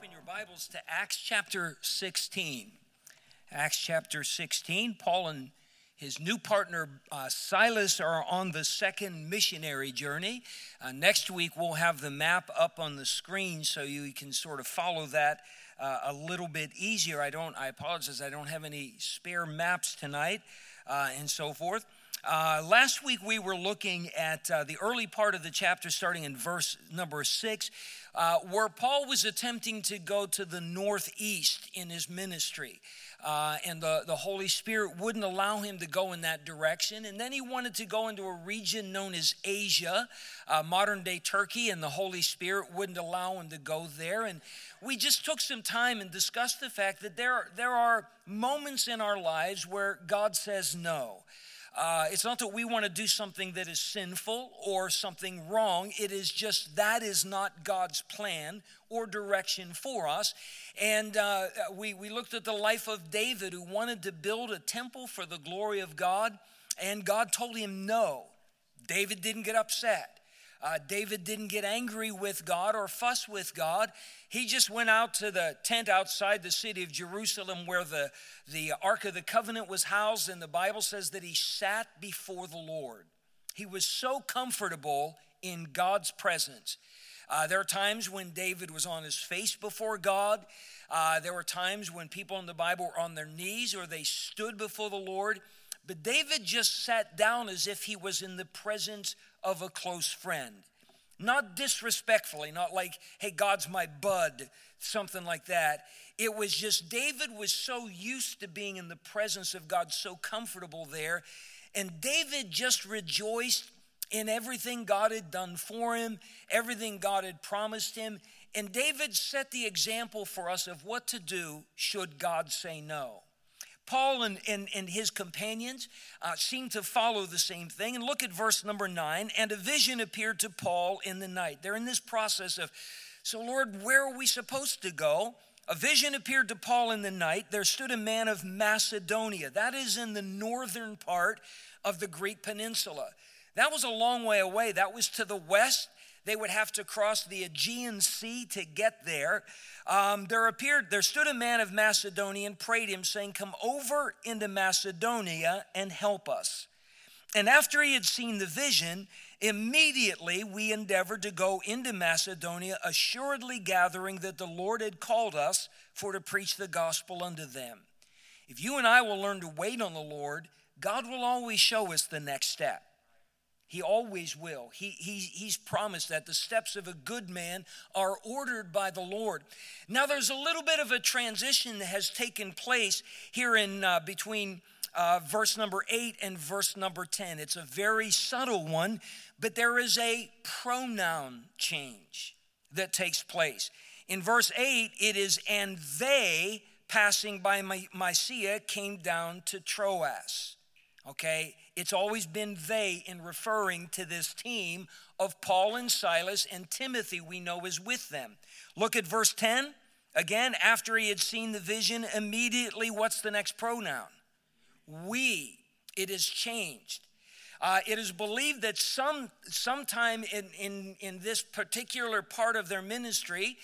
open your Bibles to Acts chapter 16. Acts chapter 16, Paul and his new partner Silas are on the second missionary journey. Next week we'll have the map up on the screen so you can sort of follow that a little bit easier. I apologize, I don't have any spare maps tonight and so forth. Last week we were looking at the early part of the chapter, starting in verse number 6, where Paul was attempting to go to the northeast in his ministry. And the Holy Spirit wouldn't allow him to go in that direction. And then he wanted to go into a region known as Asia, modern-day Turkey, and the Holy Spirit wouldn't allow him to go there. And we just took some time and discussed the fact that there are moments in our lives where God says no. It's not that we want to do something that is sinful or something wrong. It is just that is not God's plan or direction for us. And we looked at the life of David, who wanted to build a temple for the glory of God, and God told him no. David didn't get upset. David didn't get angry with God or fuss with God. He just went out to the tent outside the city of Jerusalem where the Ark of the Covenant was housed, and the Bible says that he sat before the Lord. He was so comfortable in God's presence. There are times when David was on his face before God. There were times when people in the Bible were on their knees or they stood before the Lord. But David just sat down as if he was in the presence of a close friend. Not disrespectfully, not like, hey, God's my bud, something like that. It was just David was so used to being in the presence of God, so comfortable there. And David just rejoiced in everything God had done for him, everything God had promised him. And David set the example for us of what to do should God say no. Paul and his companions seem to follow the same thing. And look at verse number 9. And a vision appeared to Paul in the night. They're in this process of, so Lord, where are we supposed to go? A vision appeared to Paul in the night. There stood a man of Macedonia. That is in the northern part of the Greek peninsula. That was a long way away. That was to the west. They would have to cross the Aegean Sea to get there. There stood a man of Macedonia and prayed him, saying, come over into Macedonia and help us. And after he had seen the vision, immediately we endeavored to go into Macedonia, assuredly gathering that the Lord had called us for to preach the gospel unto them. If you and I will learn to wait on the Lord, God will always show us the next step. He always will. He's promised that the steps of a good man are ordered by the Lord. Now, there's a little bit of a transition that has taken place here in between verse number 8 and verse number 10. It's a very subtle one, but there is a pronoun change that takes place. In verse 8, it is, and they, passing by Mysia, came down to Troas. Okay, it's always been they in referring to this team of Paul and Silas, and Timothy we know is with them. Look at verse 10. Again, after he had seen the vision, immediately, what's the next pronoun? We. It is changed. It is believed that sometime in this particular part of their ministry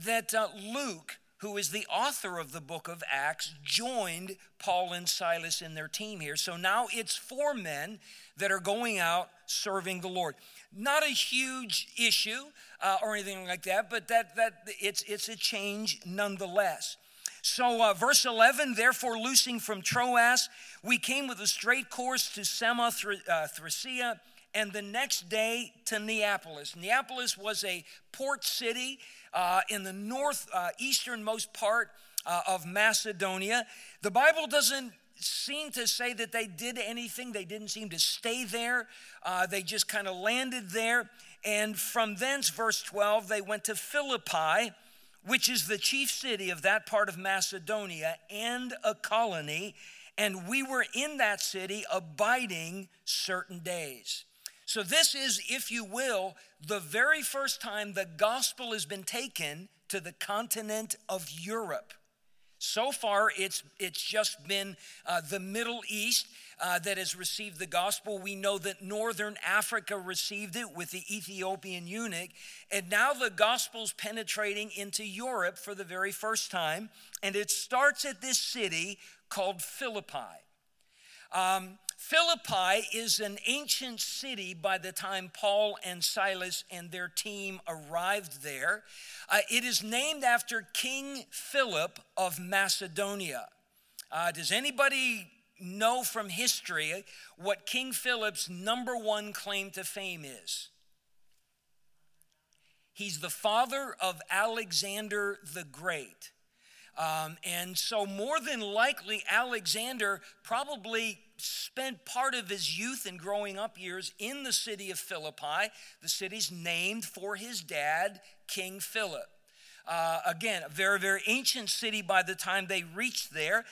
that Luke, who is the author of the book of Acts, joined Paul and Silas in their team here. So now it's 4 men that are going out serving the Lord. Not a huge issue or anything like that, but it's a change nonetheless. So verse 11, therefore loosing from Troas, we came with a straight course to Samothracia, and the next day to Neapolis. Neapolis was a port city in the northeasternmost part of Macedonia. The Bible doesn't seem to say that they did anything. They didn't seem to stay there. They just kind of landed there. And from thence, verse 12, they went to Philippi, which is the chief city of that part of Macedonia and a colony. And we were in that city abiding certain days. So this is, if you will, the very first time the gospel has been taken to the continent of Europe. So far, it's just been the Middle East that has received the gospel. We know that northern Africa received it with the Ethiopian eunuch. And now the gospel's penetrating into Europe for the very first time. And it starts at this city called Philippi. Philippi is an ancient city by the time Paul and Silas and their team arrived there. It is named after King Philip of Macedonia. Does anybody know from history what King Philip's number one claim to fame is? He's the father of Alexander the Great. And so more than likely, Alexander probably spent part of his youth and growing up years in the city of Philippi. The city's named for his dad, King Philip. Again, a very, very ancient city by the time they reached there.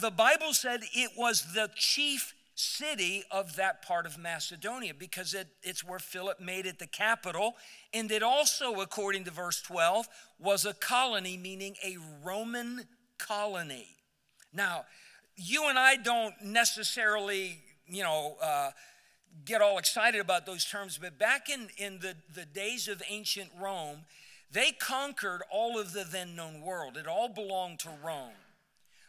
The Bible said it was the chief city of that part of Macedonia because it's where Philip made it the capital. And it also, according to verse 12, was a colony, meaning a Roman colony. Now, you and I don't necessarily, get all excited about those terms, but back in the days of ancient Rome, they conquered all of the then-known world. It all belonged to Rome.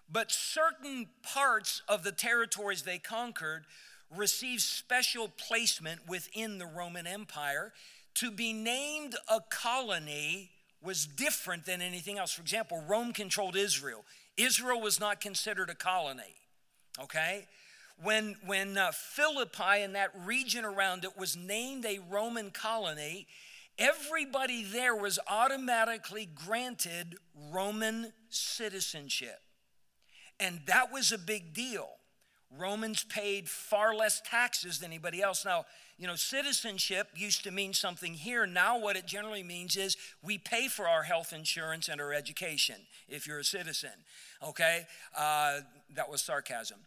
But certain parts of the territories they conquered received special placement within the Roman Empire. To be named a colony was different than anything else. For example, Rome controlled Israel. Israel was not considered a colony, okay? When Philippi and that region around it was named a Roman colony, everybody there was automatically granted Roman citizenship. And that was a big deal. Romans paid far less taxes than anybody else. Now, citizenship used to mean something here. Now what it generally means is we pay for our health insurance and our education if you're a citizen, okay? That was sarcasm.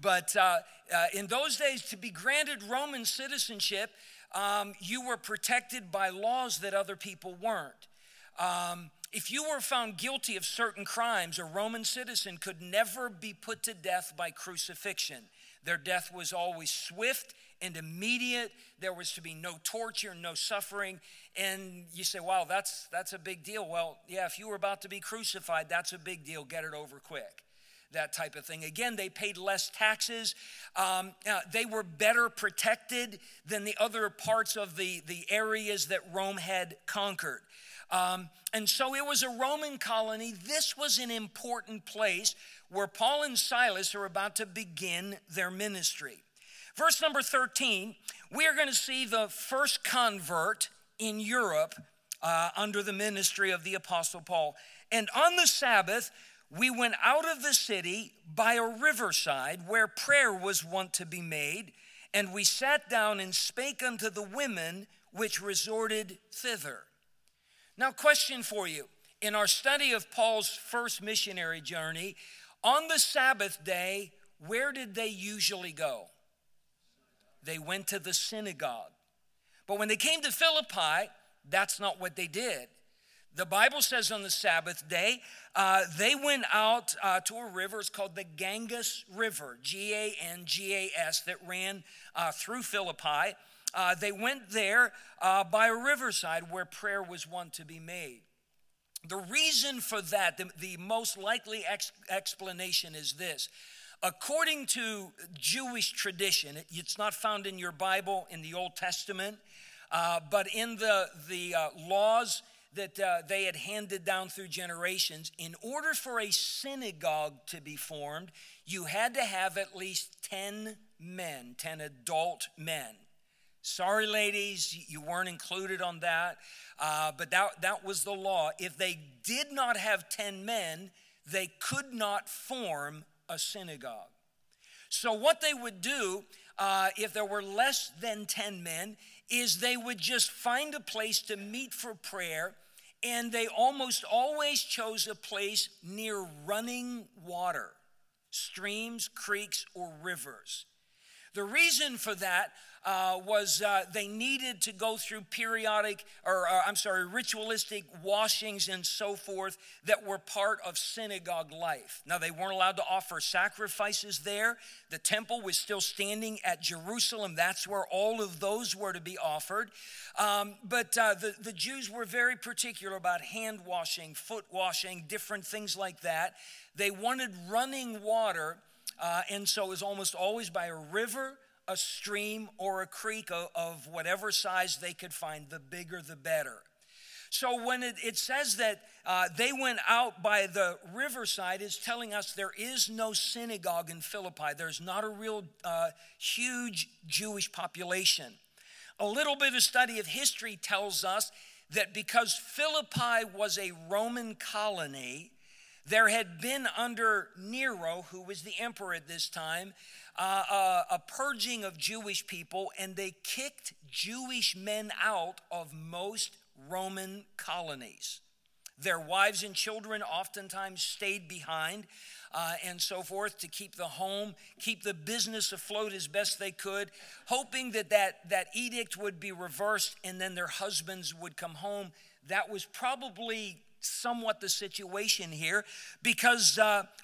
But in those days, to be granted Roman citizenship, you were protected by laws that other people weren't. If you were found guilty of certain crimes, a Roman citizen could never be put to death by crucifixion. Their death was always swift and immediate. There was to be no torture, no suffering. And you say, wow, that's a big deal. Well, yeah, if you were about to be crucified, that's a big deal. Get it over quick. That type of thing. Again, they paid less taxes. They were better protected than the other parts of the areas that Rome had conquered. And so it was a Roman colony. This was an important place where Paul and Silas are about to begin their ministry. Verse number 13, we are going to see the first convert in Europe under the ministry of the Apostle Paul. And on the Sabbath, we went out of the city by a riverside where prayer was wont to be made, and we sat down and spake unto the women which resorted thither. Now, question for you. In our study of Paul's first missionary journey, on the Sabbath day, where did they usually go? They went to the synagogue. But when they came to Philippi, that's not what they did. The Bible says on the Sabbath day, they went out to a river. It's called the Ganges River, Gangas, that ran through Philippi. They went there by a riverside where prayer was wont to be made. The reason for that, the most likely explanation is this. According to Jewish tradition, it's not found in your Bible in the Old Testament, but in the laws that they had handed down through generations, in order for a synagogue to be formed, you had to have at least 10 men, 10 adult men. Sorry, ladies, you weren't included on that, but that was the law. If they did not have 10 men, they could not form a synagogue. So what they would do, if there were less than 10 men, is they would just find a place to meet for prayer, and they almost always chose a place near running water, streams, creeks, or rivers. The reason for that was they needed to go through ritualistic washings and so forth that were part of synagogue life. Now, they weren't allowed to offer sacrifices there. The temple was still standing at Jerusalem. That's where all of those were to be offered. But the Jews were very particular about hand washing, foot washing, different things like that. They wanted running water, and so it was almost always by a river, a stream, or a creek of whatever size they could find, the bigger the better. So when it says that they went out by the riverside, it's telling us there is no synagogue in Philippi. There's not a real huge Jewish population. A little bit of study of history tells us that because Philippi was a Roman colony, there had been under Nero, who was the emperor at this time, a purging of Jewish people, and they kicked Jewish men out of most Roman colonies. Their wives and children oftentimes stayed behind and so forth to keep the home, keep the business afloat as best they could, hoping that edict would be reversed and then their husbands would come home. That was probably somewhat the situation here, because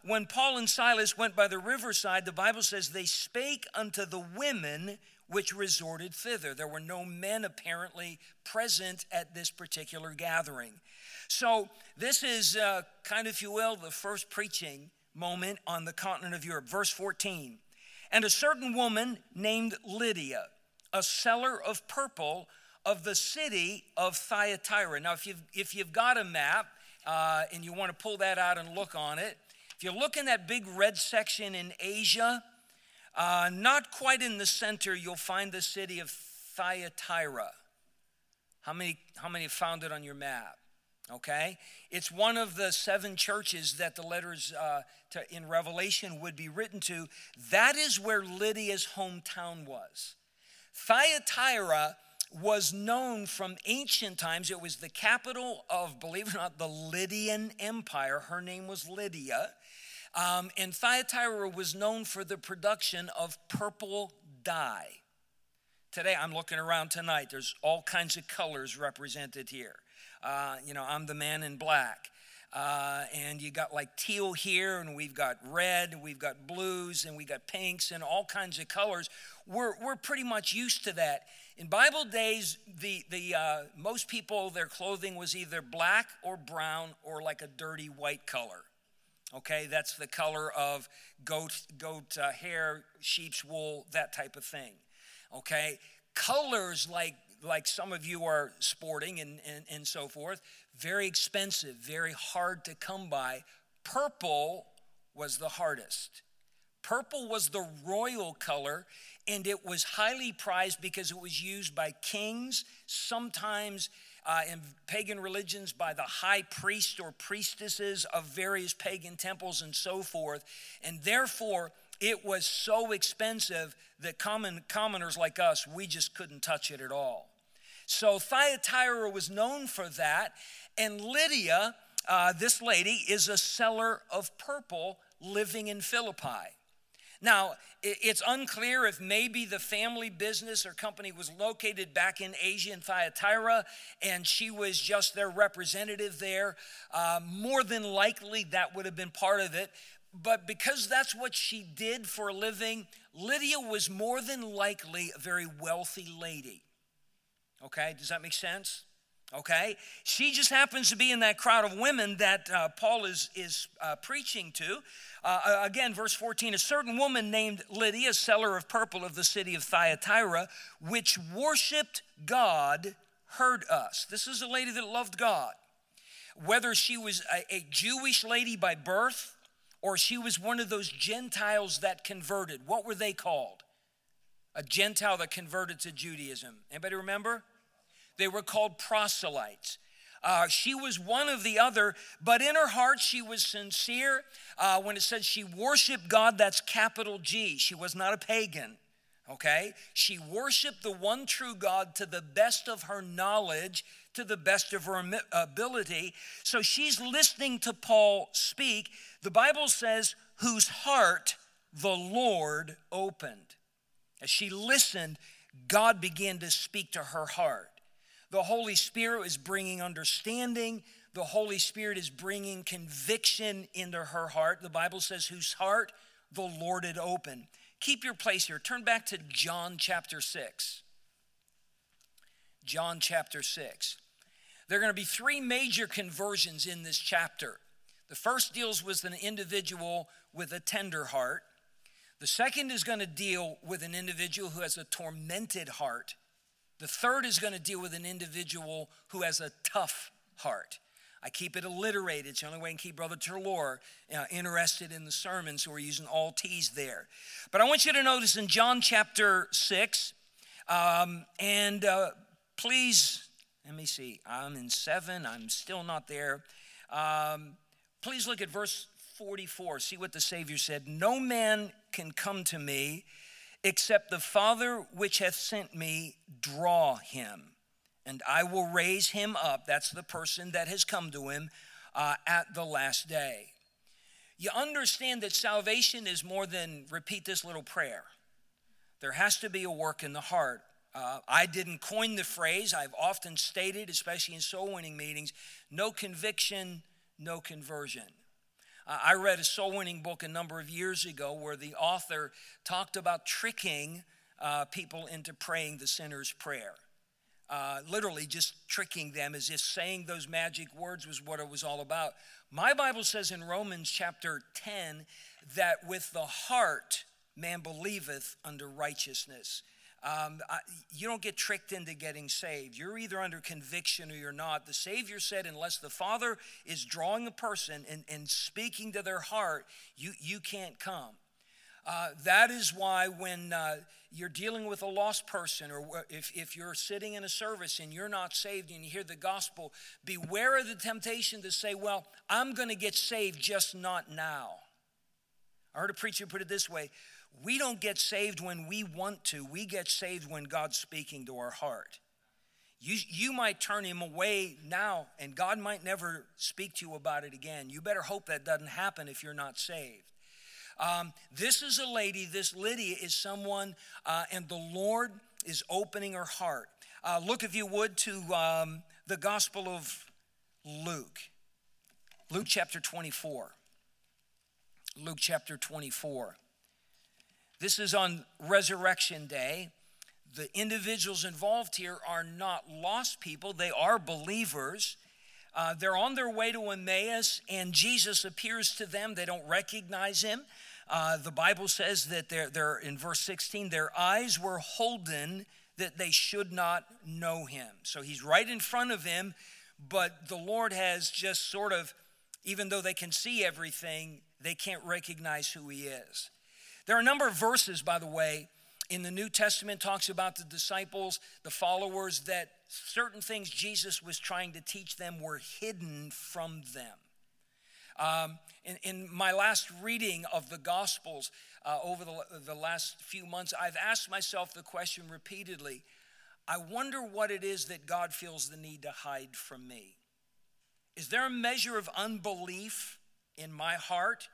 when Paul and Silas went by the riverside, the Bible says they spake unto the women which resorted thither. There were no men apparently present at this particular gathering. So this is kind of, if you will, the first preaching moment on the continent of Europe. Verse 14, and a certain woman named Lydia, a seller of purple, of the city of Thyatira. Now, if you've got a map and you want to pull that out and look on it, if you look in that big red section in Asia, not quite in the center, you'll find the city of Thyatira. How many found it on your map? Okay, it's one of the seven churches that the letters in Revelation would be written to. That is where Lydia's hometown was. Thyatira was known from ancient times. It was the capital of, believe it or not, the Lydian Empire. Her name was Lydia. And Thyatira was known for the production of purple dye. Today, I'm looking around tonight. There's all kinds of colors represented here. I'm the man in black. And you got like teal here, and we've got red, and we've got blues, and we got pinks, and all kinds of colors. We're pretty much used to that. In Bible days, the most people, their clothing was either black or brown or like a dirty white color. Okay, that's the color of goat hair, sheep's wool, that type of thing. Okay, colors like some of you are sporting and so forth, very expensive, very hard to come by. Purple was the hardest. Purple was the royal color, and it was highly prized because it was used by kings, sometimes in pagan religions by the high priest or priestesses of various pagan temples and so forth. And therefore, it was so expensive that commoners like us, we just couldn't touch it at all. So Thyatira was known for that. And Lydia, this lady, is a seller of purple living in Philippi. Now, it's unclear if maybe the family business or company was located back in Asia in Thyatira, and she was just their representative there. More than likely, that would have been part of it. But because that's what she did for a living, Lydia was more than likely a very wealthy lady. Okay, does that make sense? Okay, she just happens to be in that crowd of women that Paul is preaching to. Again, verse 14, a certain woman named Lydia, seller of purple of the city of Thyatira, which worshiped God, heard us. This is a lady that loved God. Whether she was a Jewish lady by birth or she was one of those Gentiles that converted. What were they called? A Gentile that converted to Judaism. Anybody remember? They were called proselytes. She was one of the other, but in her heart she was sincere. When it says she worshiped God, that's capital G. She was not a pagan, okay? She worshiped the one true God to the best of her knowledge, to the best of her ability. So she's listening to Paul speak. The Bible says, whose heart the Lord opened. As she listened, God began to speak to her heart. The Holy Spirit was bringing understanding. The Holy Spirit is bringing conviction into her heart. The Bible says, whose heart the Lord had opened. Keep your place here. Turn back to John chapter 6. John chapter 6. There are going to be three major conversions in this chapter. The first deals with an individual with a tender heart. The second is going to deal with an individual who has a tormented heart. The third is going to deal with an individual who has a tough heart. I keep it alliterated. It's the only way I can keep Brother Terlore interested in the sermon, so we're using all T's there. But I want you to notice in John chapter 6, please, let me see. I'm in 7. I'm still not there. Please look at verse 44. See what the Savior said. No man can come to me except the Father which hath sent me draw him, and I will raise him up. That's the person that has come to him at the last day. You understand that salvation is more than repeat this little prayer. There has to be a work in the heart. I didn't coin the phrase. I've often stated, especially in soul winning meetings, no conviction, no conversion. I read a soul winning book a number of years ago where the author talked about tricking people into praying the sinner's prayer. Literally just tricking them as if saying those magic words was what it was all about. My Bible says in Romans chapter 10 that with the heart man believeth unto righteousness. You don't get tricked into getting saved. You're either under conviction or you're not. The Savior said unless the Father is drawing a person and speaking to their heart, you can't come. That is why when you're dealing with a lost person, or if you're sitting in a service and you're not saved and you hear the gospel, beware of the temptation to say, well, I'm going to get saved, just not now. I heard a preacher put it this way. We don't get saved when we want to. We get saved when God's speaking to our heart. You might turn him away now, and God might never speak to you about it again. You better hope that doesn't happen if you're not saved. This is a lady, this Lydia is someone, and the Lord is opening her heart. Look, if you would, to the Gospel of Luke. Luke chapter 24. Luke chapter 24. This is on Resurrection Day. The individuals involved here are not lost people. They are believers. They're on their way to Emmaus, and Jesus appears to them. They don't recognize him. The Bible says that they're in verse 16, their eyes were holden that they should not know him. So he's right in front of him, but the Lord has just sort of, even though they can see everything, they can't recognize who he is. There are a number of verses, by the way, in the New Testament talks about the disciples, the followers, that certain things Jesus was trying to teach them were hidden from them. In my last reading of the Gospels over the last few months, I've asked myself the question repeatedly, I wonder what it is that God feels the need to hide from me. Is there a measure of unbelief in my heart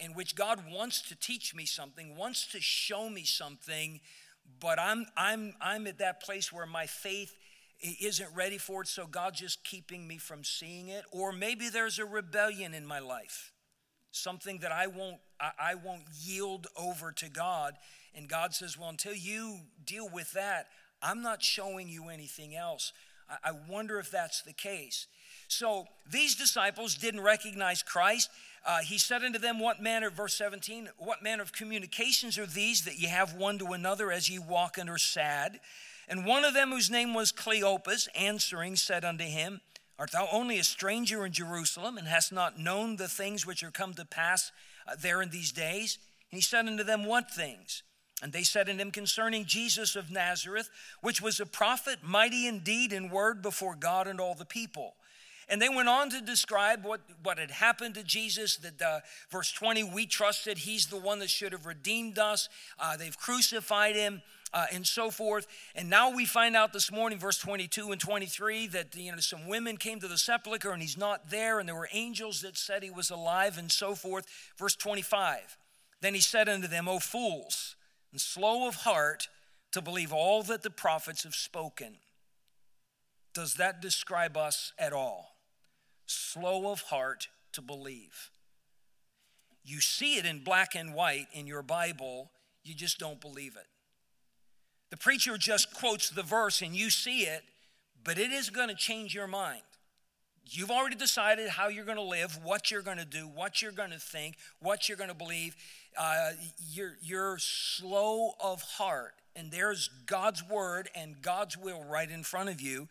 in which God wants to teach me something, wants to show me something, but I'm at that place where my faith isn't ready for it, so God's just keeping me from seeing it? Or maybe there's a rebellion in my life, something that I won't yield over to God, and God says, well, until you deal with that, I'm not showing you anything else. I wonder if that's the case. So these disciples didn't recognize Christ. He said unto them, what manner, verse 17, what manner of communications are these that ye have one to another as ye walk and are sad? And one of them whose name was Cleopas, answering, said unto him, art thou only a stranger in Jerusalem, and hast not known the things which are come to pass there in these days? And he said unto them, what things? And they said unto him, concerning Jesus of Nazareth, which was a prophet, mighty indeed in word before God and all the people. And they went on to describe what had happened to Jesus, that verse 20, we trusted he's the one that should have redeemed us. They've crucified him and so forth. And now we find out this morning, verse 22 and 23, that some women came to the sepulcher and he's not there. And there were angels that said he was alive and so forth. Verse 25, then he said unto them, O fools, and slow of heart to believe all that the prophets have spoken. Does that describe us at all? Slow of heart to believe. You see it in black and white in your Bible, you just don't believe it. The preacher just quotes the verse and you see it, but it is going to change your mind. You've already decided how you're going to live, what you're going to do, what you're going to think, what you're going to believe. You're slow of heart, and there's God's word and God's will right in front of you.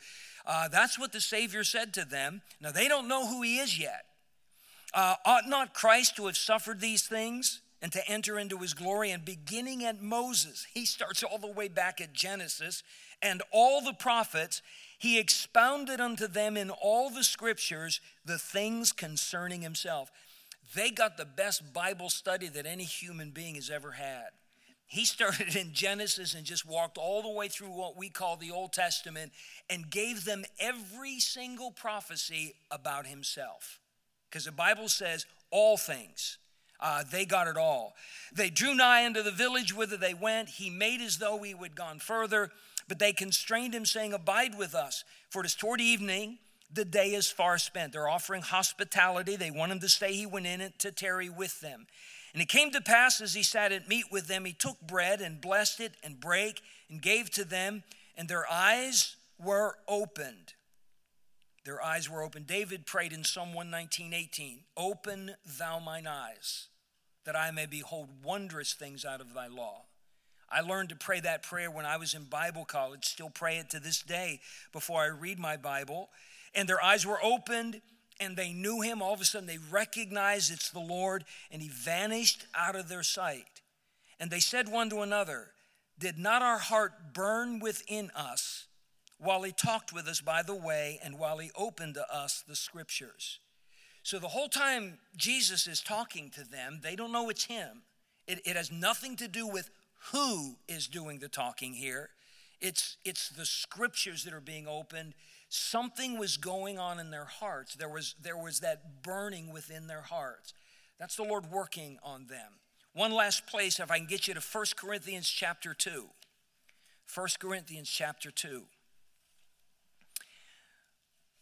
That's what the Savior said to them. Now, they don't know who he is yet. Ought not Christ to have suffered these things and to enter into his glory? And beginning at Moses, he starts all the way back at Genesis, and all the prophets, he expounded unto them in all the scriptures the things concerning himself. They got the best Bible study that any human being has ever had. He started in Genesis and just walked all the way through what we call the Old Testament and gave them every single prophecy about himself. Because the Bible says all things. They got it all. They drew nigh unto the village whither they went. He made as though he had gone further. But they constrained him, saying, abide with us, for it is toward evening, the day is far spent. They're offering hospitality. They want him to stay. He went in to tarry with them. And it came to pass, as he sat at meat with them, he took bread and blessed it and brake and gave to them, and their eyes were opened. Their eyes were opened. David prayed in Psalm 119:18, open thou mine eyes, that I may behold wondrous things out of thy law. I learned to pray that prayer when I was in Bible college, still pray it to this day before I read my Bible. And their eyes were opened and they knew him. All of a sudden they recognized it's the Lord, and he vanished out of their sight. And they said one to another, did not our heart burn within us while he talked with us by the way and while he opened to us the scriptures? So the whole time Jesus is talking to them, they don't know it's him. It has nothing to do with who is doing the talking here. It's the scriptures that are being opened. Something was going on in their hearts. There was that burning within their hearts. That's the Lord working on them. One last place, if I can get you to 1 Corinthians chapter 2. 1 Corinthians chapter 2.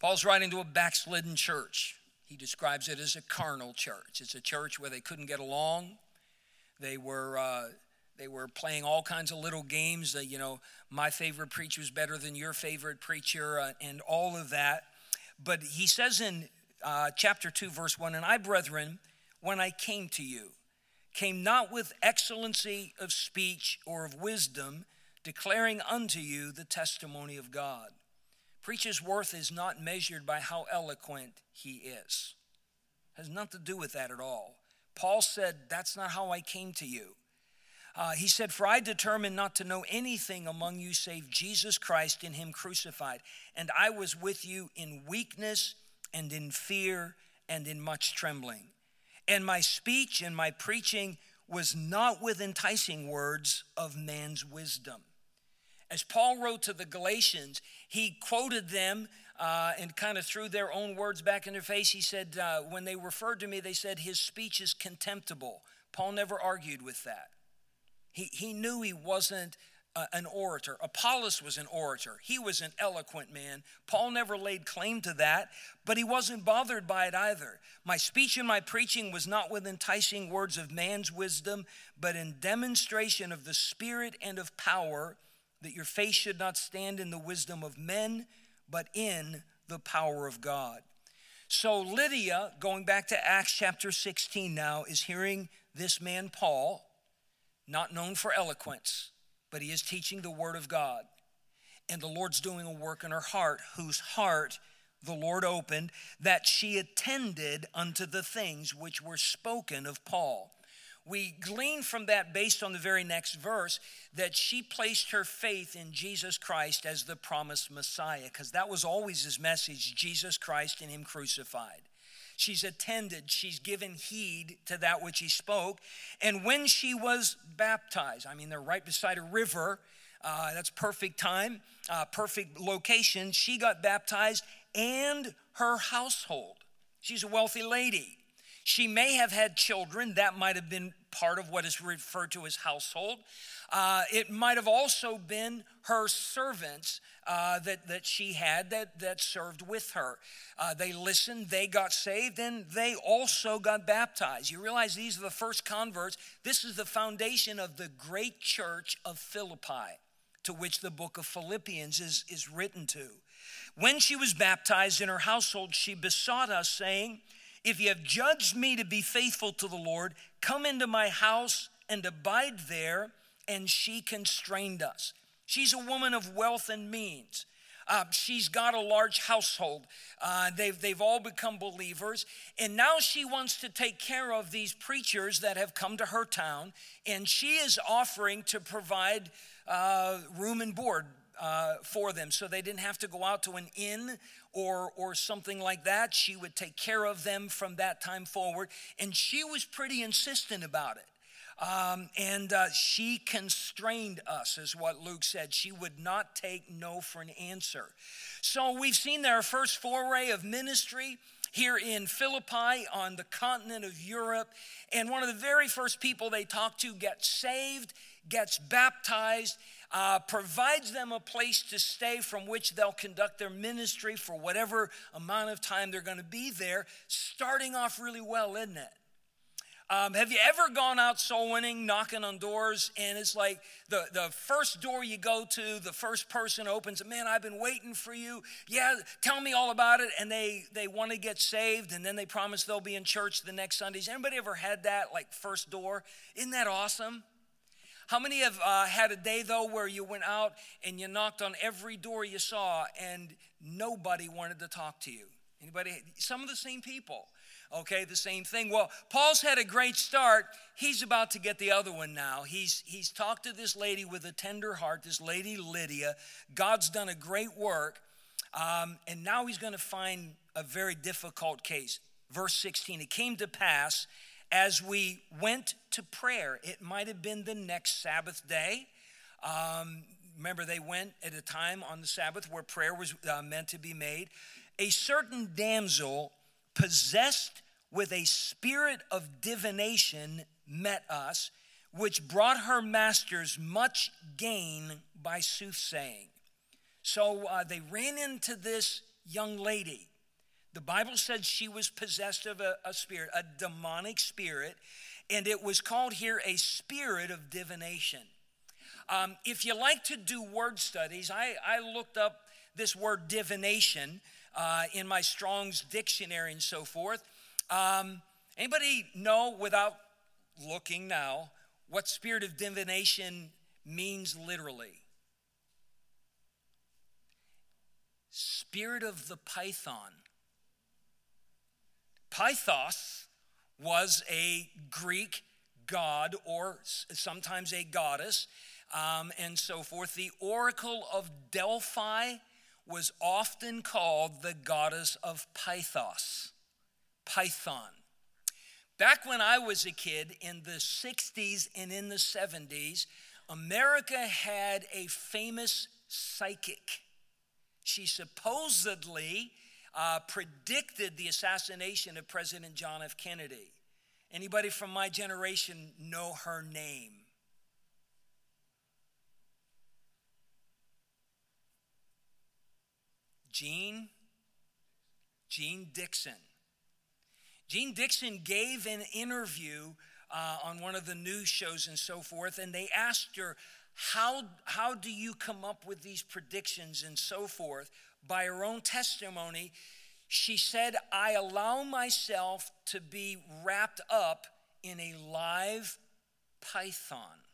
Paul's writing to a backslidden church. He describes it as a carnal church. It's a church where they couldn't get along. They were playing all kinds of little games that, my favorite preacher is better than your favorite preacher and all of that. But he says in chapter 2, verse 1, and I, brethren, when I came to you, came not with excellency of speech or of wisdom, declaring unto you the testimony of God. Preacher's worth is not measured by how eloquent he is. It has nothing to do with that at all. Paul said, that's not how I came to you. He said, for I determined not to know anything among you save Jesus Christ and him crucified. And I was with you in weakness and in fear and in much trembling. And my speech and my preaching was not with enticing words of man's wisdom. As Paul wrote to the Galatians, he quoted them and kind of threw their own words back in their face. He said, when they referred to me, they said, his speech is contemptible. Paul never argued with that. He knew he wasn't an orator. Apollos was an orator. He was an eloquent man. Paul never laid claim to that, but he wasn't bothered by it either. My speech and my preaching was not with enticing words of man's wisdom, but in demonstration of the Spirit and of power, that your faith should not stand in the wisdom of men, but in the power of God. So Lydia, going back to Acts chapter 16 now, is hearing this man Paul, not known for eloquence, but he is teaching the word of God. And the Lord's doing a work in her heart, whose heart the Lord opened, that she attended unto the things which were spoken of Paul. We glean from that, based on the very next verse, that she placed her faith in Jesus Christ as the promised Messiah, because that was always his message, Jesus Christ and him crucified. She's attended, she's given heed to that which he spoke. And when she was baptized, they're right beside a river. That's perfect time, perfect location. She got baptized and her household. She's a wealthy lady. She may have had children. That might have been part of what is referred to as household. It might have also been her servants that she had that served with her. They listened, they got saved, and they also got baptized. You realize these are the first converts. This is the foundation of the great church of Philippi, to which the book of Philippians is written to. When she was baptized in her household, she besought us, saying, "If you have judged me to be faithful to the Lord, come into my house and abide there." And she constrained us. She's a woman of wealth and means. She's got a large household. They've all become believers. And now she wants to take care of these preachers that have come to her town. And she is offering to provide room and board for them, so they didn't have to go out to an inn or something like that. She would take care of them from that time forward, and she was pretty insistent about it. She constrained us, is what Luke said. She would not take no for an answer. So we've seen their first foray of ministry here in Philippi on the continent of Europe, and one of the very first people they talked to gets saved, gets baptized, provides them a place to stay from which they'll conduct their ministry for whatever amount of time they're going to be there. Starting off really well, isn't it? Have you ever gone out soul winning, knocking on doors, and it's like the first door you go to, the first person opens, "Man, I've been waiting for you. Yeah, tell me all about it." And they want to get saved, and then they promise they'll be in church the next Sundays. Anybody ever had that, like, first door? Isn't that awesome? How many have had a day, though, where you went out and you knocked on every door you saw and nobody wanted to talk to you? Anybody? Some of the same people. Okay, the same thing. Well, Paul's had a great start. He's about to get the other one now. He's talked to this lady with a tender heart, this lady Lydia. God's done a great work, and now he's going to find a very difficult case. Verse 16, "It came to pass, as we went to prayer," it might have been the next Sabbath day. Remember, they went at a time on the Sabbath where prayer was meant to be made. "A certain damsel possessed with a spirit of divination met us, which brought her masters much gain by soothsaying." So they ran into this young lady. The Bible said she was possessed of a spirit, a demonic spirit, and it was called here a spirit of divination. If you like to do word studies, I looked up this word divination in my Strong's dictionary and so forth. Anybody know, without looking now, what spirit of divination means literally? Spirit of the Python. Pythos was a Greek god, or sometimes a goddess, and so forth. The oracle of Delphi was often called the goddess of Pythos, Python. Back when I was a kid in the 60s and in the 70s, America had a famous psychic. She supposedly predicted the assassination of President John F. Kennedy. Anybody from my generation know her name? Jean Dixon. Jean Dixon gave an interview on one of the news shows and so forth, and they asked her, how do you come up with these predictions and so forth? By her own testimony, she said, "I allow myself to be wrapped up in a live python.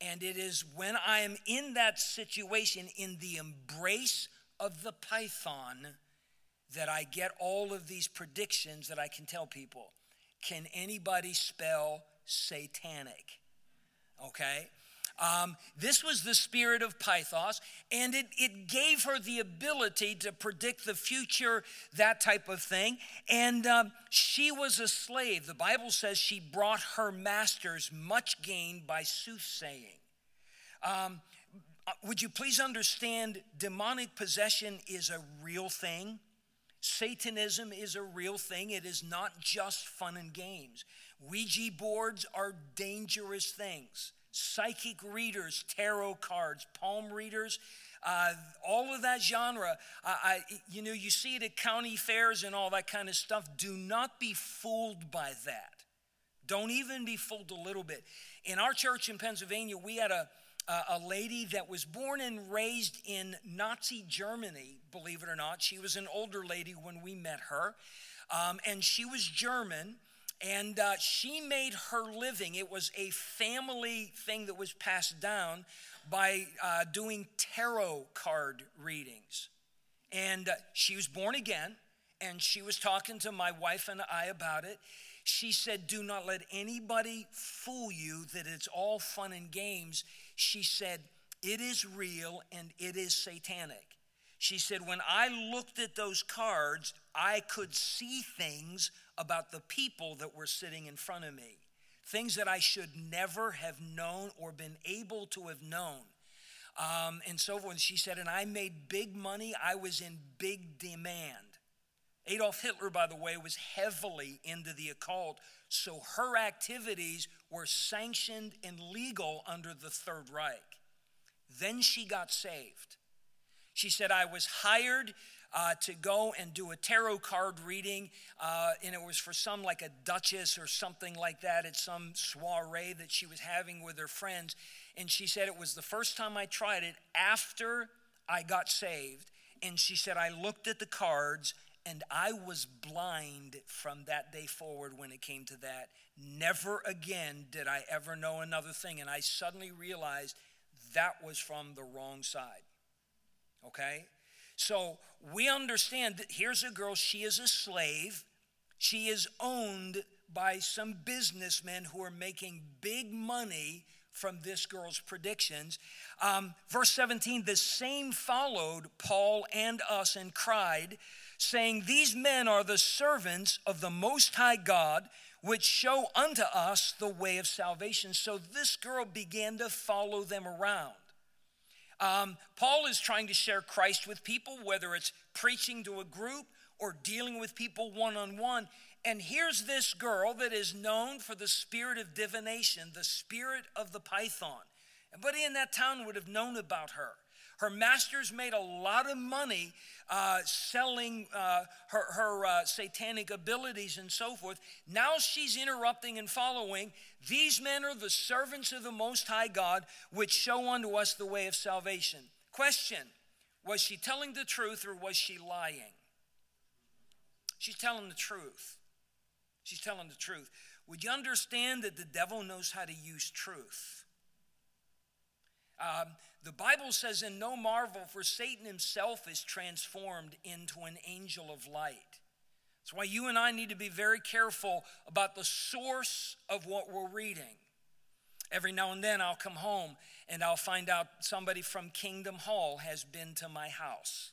And it is when I am in that situation, in the embrace of the python, that I get all of these predictions that I can tell people." Can anybody spell satanic? Okay. This was the spirit of Pythos, and it gave her the ability to predict the future, that type of thing. And she was a slave. The Bible says she brought her masters much gain by soothsaying. Would you please understand, demonic possession is a real thing. Satanism is a real thing. It is not just fun and games. Ouija boards are dangerous things. Psychic readers, tarot cards, palm readers, all of that genre. You see it at county fairs and all that kind of stuff. Do not be fooled by that. Don't even be fooled a little bit. In our church in Pennsylvania, we had a lady that was born and raised in Nazi Germany, believe it or not. She was an older lady when we met her, and she was German. And she made her living. It was a family thing that was passed down by doing tarot card readings. And she was born again, and she was talking to my wife and I about it. She said, do not let anybody fool you that it's all fun and games. She said, it is real and it is satanic. She said, when I looked at those cards, I could see things about the people that were sitting in front of me, things that I should never have known or been able to have known, and so forth. She said, and I made big money. I was in big demand. Adolf Hitler, by the way, was heavily into the occult, so her activities were sanctioned and legal under the Third Reich. Then she got saved. She said, I was hired to go and do a tarot card reading, and it was for some like a duchess or something like that at some soiree that she was having with her friends. And she said, it was the first time I tried it after I got saved. And she said, I looked at the cards and I was blind from that day forward when it came to that. Never again did I ever know another thing. And I suddenly realized that was from the wrong side. Okay? So we understand that here's a girl, she is a slave. She is owned by some businessmen who are making big money from this girl's predictions. Verse 17, the same followed Paul and us and cried, saying, these men are the servants of the Most High God, which show unto us the way of salvation. So this girl began to follow them around. Paul is trying to share Christ with people, whether it's preaching to a group or dealing with people one-on-one. And here's this girl that is known for the spirit of divination, the spirit of the Python. Everybody in that town would have known about her. Her masters made a lot of money selling her satanic abilities and so forth. Now she's interrupting and following. These men are the servants of the Most High God, which show unto us the way of salvation. Question, was she telling the truth or was she lying? She's telling the truth. She's telling the truth. Would you understand that the devil knows how to use truth? The Bible says, and no marvel, for Satan himself is transformed into an angel of light. That's why you and I need to be very careful about the source of what we're reading. Every now and then I'll come home and I'll find out somebody from Kingdom Hall has been to my house.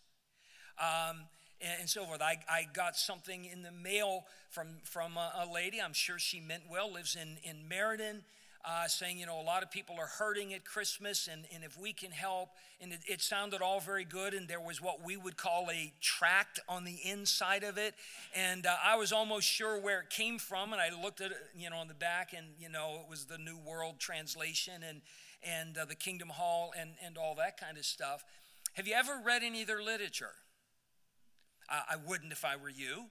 And so forth. I got something in the mail from a lady, I'm sure she meant well, lives in Meriden, saying, you know, a lot of people are hurting at Christmas, and if we can help, and it sounded all very good, and there was what we would call a tract on the inside of it, and I was almost sure where it came from, and I looked at it, you know, on the back, and, you know, it was the New World Translation, and the Kingdom Hall, and all that kind of stuff. Have you ever read any of their literature? I wouldn't if I were you,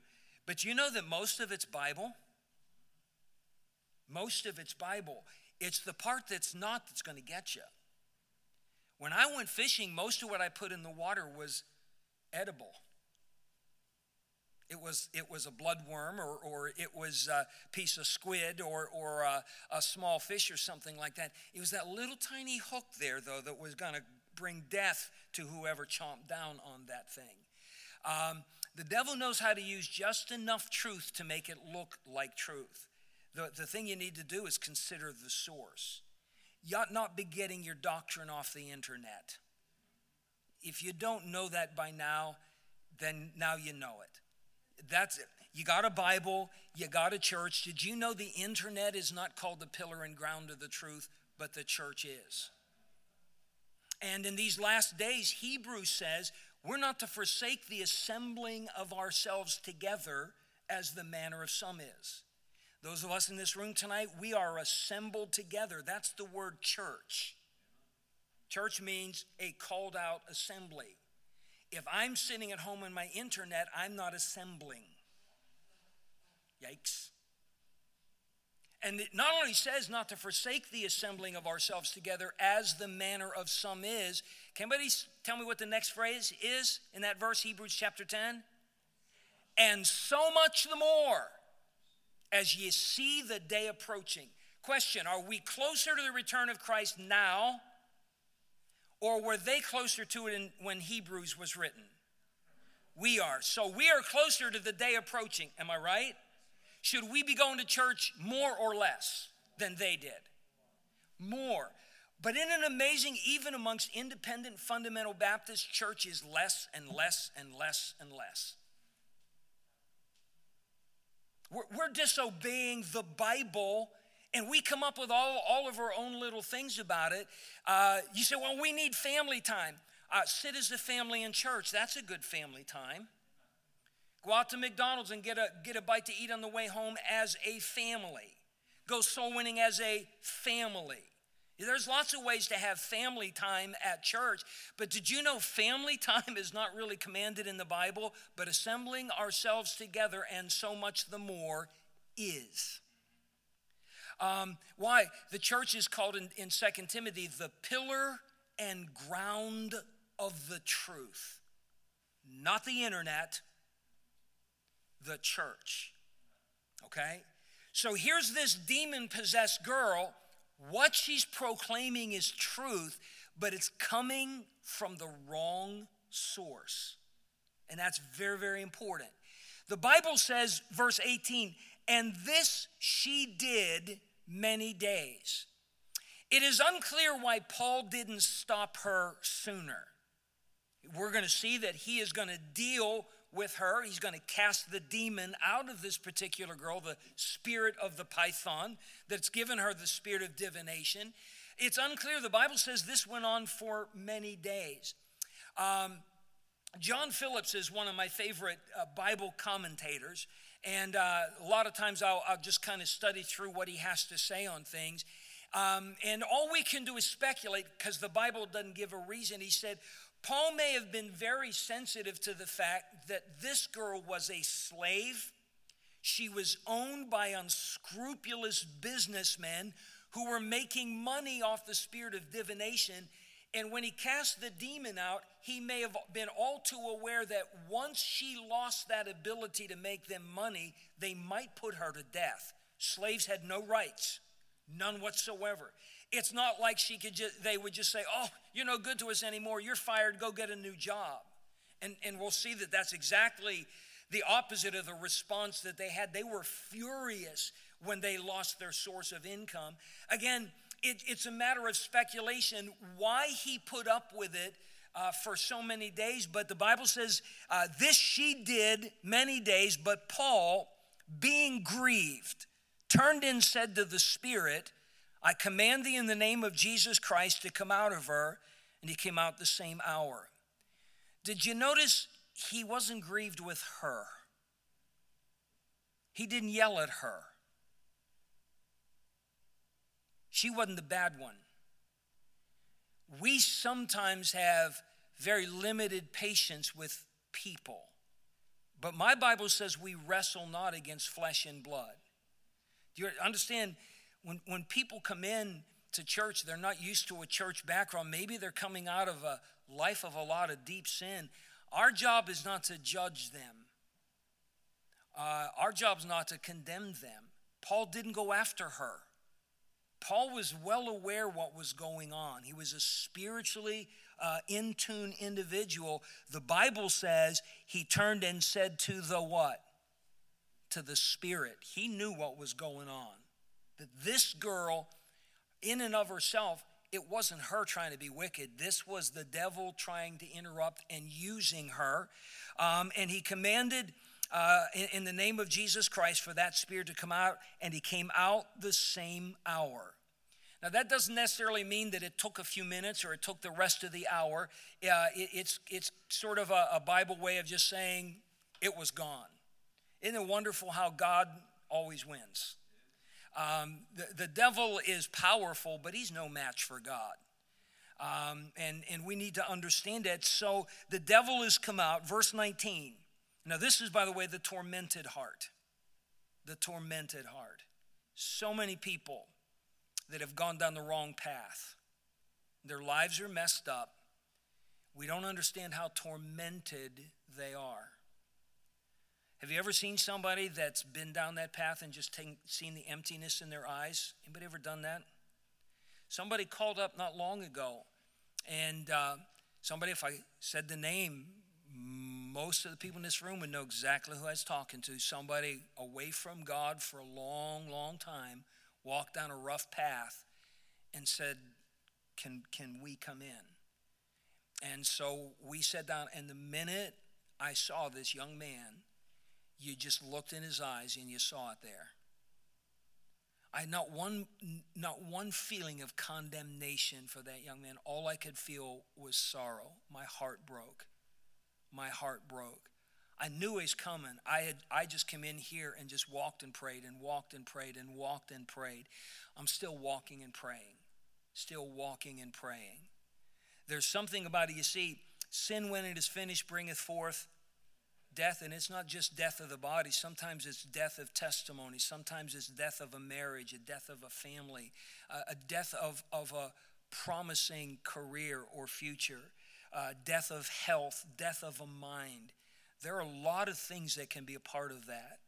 but you know that most of it's Bible? Most of it's Bible. It's the part that's not that's going to get you. When I went fishing, most of what I put in the water was edible. It was a bloodworm, or it was a piece of squid, or a small fish, or something like that. It was that little tiny hook there, though, that was going to bring death to whoever chomped down on that thing. The devil knows how to use just enough truth to make it look like truth. The thing you need to do is consider the source. You ought not be getting your doctrine off the internet. If you don't know that by now, then now you know it. That's it. You got a Bible. You got a church. Did you know the internet is not called the pillar and ground of the truth, but the church is? And in these last days, Hebrews says, We're not to forsake the assembling of ourselves together as the manner of some is. Those of us in this room tonight, we are assembled together. That's the word church. Church means a called out assembly. If I'm sitting at home on my internet, I'm not assembling. Yikes. And it not only says not to forsake the assembling of ourselves together as the manner of some is. Can anybody tell me what the next phrase is in that verse, Hebrews chapter 10? And so much the more as ye see the day approaching. Question, are we closer to the return of Christ now, or were they closer to it when Hebrews was written? We are. So we are closer to the day approaching. Am I right? Should we be going to church more or less than they did? More. But in an amazing, even amongst independent fundamental Baptist churches, less and less and less and less. We're disobeying the Bible, and we come up with all of our own little things about it. You say, well, we need family time. Sit as a family in church. That's a good family time. Go out to McDonald's and get a bite to eat on the way home as a family. Go soul winning as a family. There's lots of ways to have family time at church, but did you know family time is not really commanded in the Bible, but assembling ourselves together and so much the more is. Why? The church is called in 2 Timothy the pillar and ground of the truth. Not the internet, the church. Okay? So here's this demon-possessed girl. What she's proclaiming is truth, but it's coming from the wrong source. And that's very, very important. The Bible says, verse 18, and this she did many days. It is unclear why Paul didn't stop her sooner. We're going to see that he is going to deal with her. He's going to cast the demon out of this particular girl, the spirit of the python that's given her the spirit of divination. It's unclear. The Bible says this went on for many days. John Phillips is one of my favorite Bible commentators. And a lot of times I'll just kind of study through what he has to say on things. And all we can do is speculate because the Bible doesn't give a reason. He said, Paul may have been very sensitive to the fact that this girl was a slave. She was owned by unscrupulous businessmen who were making money off the spirit of divination. And when he cast the demon out, he may have been all too aware that once she lost that ability to make them money, they might put her to death. Slaves had no rights, none whatsoever. It's not like she could they would just say, oh, you're no good to us anymore. You're fired. Go get a new job. And we'll see that that's exactly the opposite of the response that they had. They were furious when they lost their source of income. Again, it's a matter of speculation why he put up with it for so many days. But the Bible says this she did many days, but Paul, being grieved, turned and said to the spirit, I command thee in the name of Jesus Christ to come out of her. And he came out the same hour. Did you notice he wasn't grieved with her? He didn't yell at her. She wasn't the bad one. We sometimes have very limited patience with people. But my Bible says we wrestle not against flesh and blood. Do you understand? When people come in to church, they're not used to a church background. Maybe they're coming out of a life of a lot of deep sin. Our job is not to judge them. Our job is not to condemn them. Paul didn't go after her. Paul was well aware what was going on. He was a spiritually in tune individual. The Bible says he turned and said to the what? To the spirit. He knew what was going on. That this girl, in and of herself, it wasn't her trying to be wicked. This was the devil trying to interrupt and using her. And he commanded in the name of Jesus Christ for that spirit to come out, and he came out the same hour. Now, that doesn't necessarily mean that it took a few minutes or it took the rest of the hour. It's sort of a Bible way of just saying it was gone. Isn't it wonderful how God always wins? The devil is powerful, but he's no match for God. And we need to understand that. So the devil has come out. Verse 19. Now, this is, by the way, the tormented heart. The tormented heart. So many people that have gone down the wrong path. Their lives are messed up. We don't understand how tormented they are. Have you ever seen somebody that's been down that path and just seen the emptiness in their eyes? Anybody ever done that? Somebody called up not long ago, and somebody, if I said the name, most of the people in this room would know exactly who I was talking to. Somebody away from God for a long, long time, walked down a rough path and said, can we come in? And so we sat down, and the minute I saw this young man, you just looked in his eyes and you saw it there. I had not one feeling of condemnation for that young man. All I could feel was sorrow. My heart broke. My heart broke. I knew he was coming. I just came in here and just walked and prayed and walked and prayed and walked and prayed. I'm still walking and praying. Still walking and praying. There's something about it. You see, sin, when it is finished, bringeth forth death, and it's not just death of the body. Sometimes it's death of testimony. Sometimes it's death of a marriage, a death of a family, a death of a promising career or future, death of health, death of a mind. There are a lot of things that can be a part of that.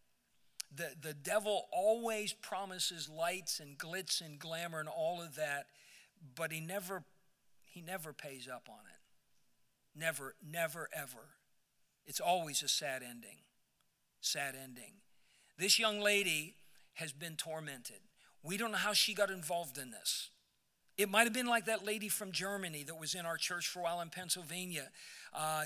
The devil always promises lights and glitz and glamour and all of that, but he never pays up on it. Never, ever. It's always a sad ending, sad ending. This young lady has been tormented. We don't know how she got involved in this. It might have been like that lady from Germany that was in our church for a while in Pennsylvania.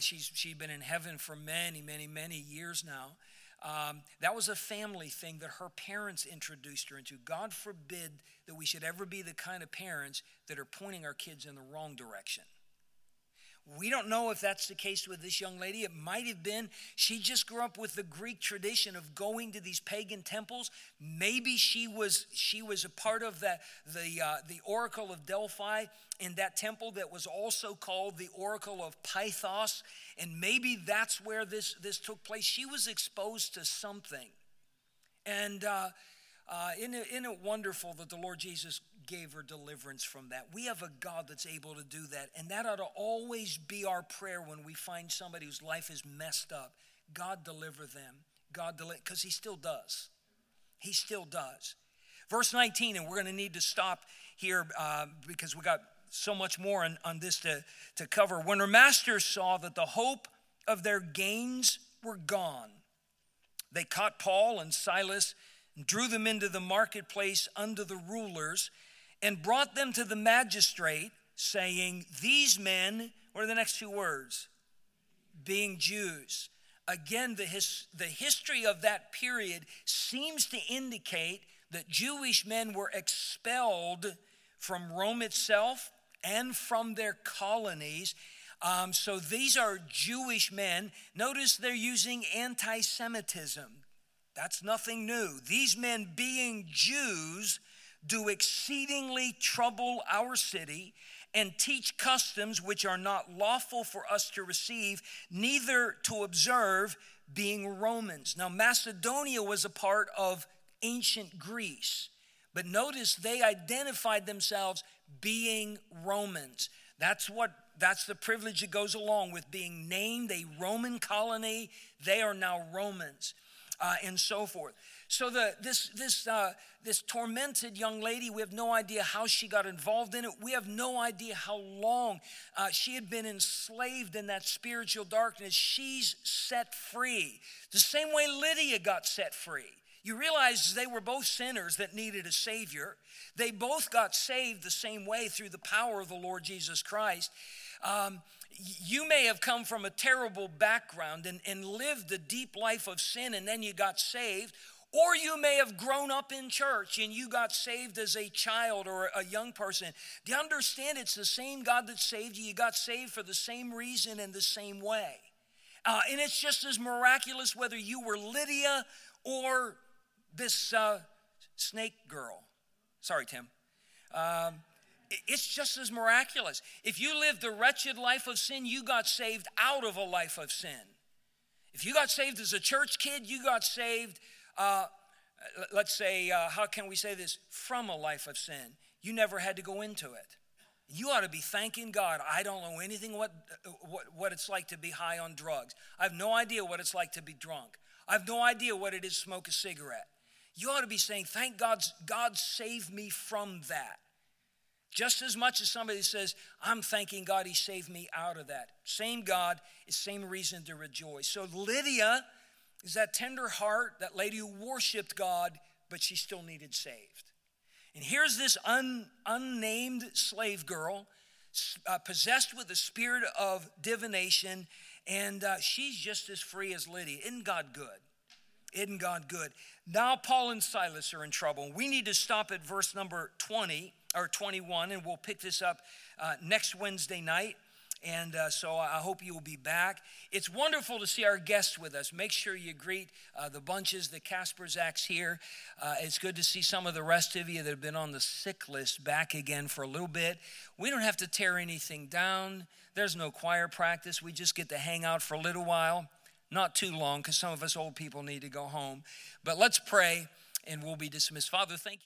She'd been in heaven for many, many, many years now. That was a family thing that her parents introduced her into. God forbid that we should ever be the kind of parents that are pointing our kids in the wrong direction. We don't know if that's the case with this young lady. It might have been. She just grew up with the Greek tradition of going to these pagan temples. Maybe she was a part of the Oracle of Delphi in that temple that was also called the Oracle of Pythos. And maybe that's where this took place. She was exposed to something. And isn't it wonderful that the Lord Jesus gave her deliverance from that? We have a God that's able to do that, and that ought to always be our prayer when we find somebody whose life is messed up. God, deliver them. God, deliver, because he still does. He still does. Verse 19, and we're going to need to stop here because we got so much more on this to cover. When her masters saw that the hope of their gains were gone, they caught Paul and Silas, drew them into the marketplace under the rulers, and brought them to the magistrate, saying, these men, what are the next two words? Being Jews. Again, the history of that period seems to indicate that Jewish men were expelled from Rome itself and from their colonies. So these are Jewish men. Notice they're using anti-Semitism. That's nothing new. These men, being Jews, do exceedingly trouble our city and teach customs which are not lawful for us to receive, neither to observe, being Romans. Now, Macedonia was a part of ancient Greece, but notice they identified themselves being Romans. That's the privilege that goes along with being named a Roman colony. They are now Romans. And so forth. So this tormented young lady, we have no idea how she got involved in it. We have no idea how long she had been enslaved in that spiritual darkness. She's set free. The same way Lydia got set free. You realize they were both sinners that needed a Savior. They both got saved the same way through the power of the Lord Jesus Christ. You may have come from a terrible background and lived a deep life of sin, and then you got saved, Or you may have grown up in church and you got saved as a child or a young person. Do you understand it's the same God that saved you? You got saved for the same reason and the same way. And it's just as miraculous whether you were Lydia or this snake girl. Sorry, Tim. It's just as miraculous. If you lived the wretched life of sin, you got saved out of a life of sin. If you got saved as a church kid, you got saved, how can we say this? From a life of sin. You never had to go into it. You ought to be thanking God. I don't know anything what it's like to be high on drugs. I have no idea what it's like to be drunk. I have no idea what it is to smoke a cigarette. You ought to be saying, thank God, God saved me from that. Just as much as somebody says, I'm thanking God he saved me out of that. Same God, same reason to rejoice. So Lydia is that tender heart, that lady who worshiped God, but she still needed saved. And here's this unnamed slave girl, possessed with the spirit of divination, and she's just as free as Lydia. Isn't God good? Isn't God good? Now Paul and Silas are in trouble. We need to stop at verse number 20 or 21, and we'll pick this up next Wednesday night. And so I hope you will be back. It's wonderful to see our guests with us. Make sure you greet the Bunches, the Kasperzaks here. It's good to see some of the rest of you that have been on the sick list back again for a little bit. We don't have to tear anything down. There's no choir practice. We just get to hang out for a little while. Not too long, because some of us old people need to go home. But let's pray, and we'll be dismissed. Father, thank you.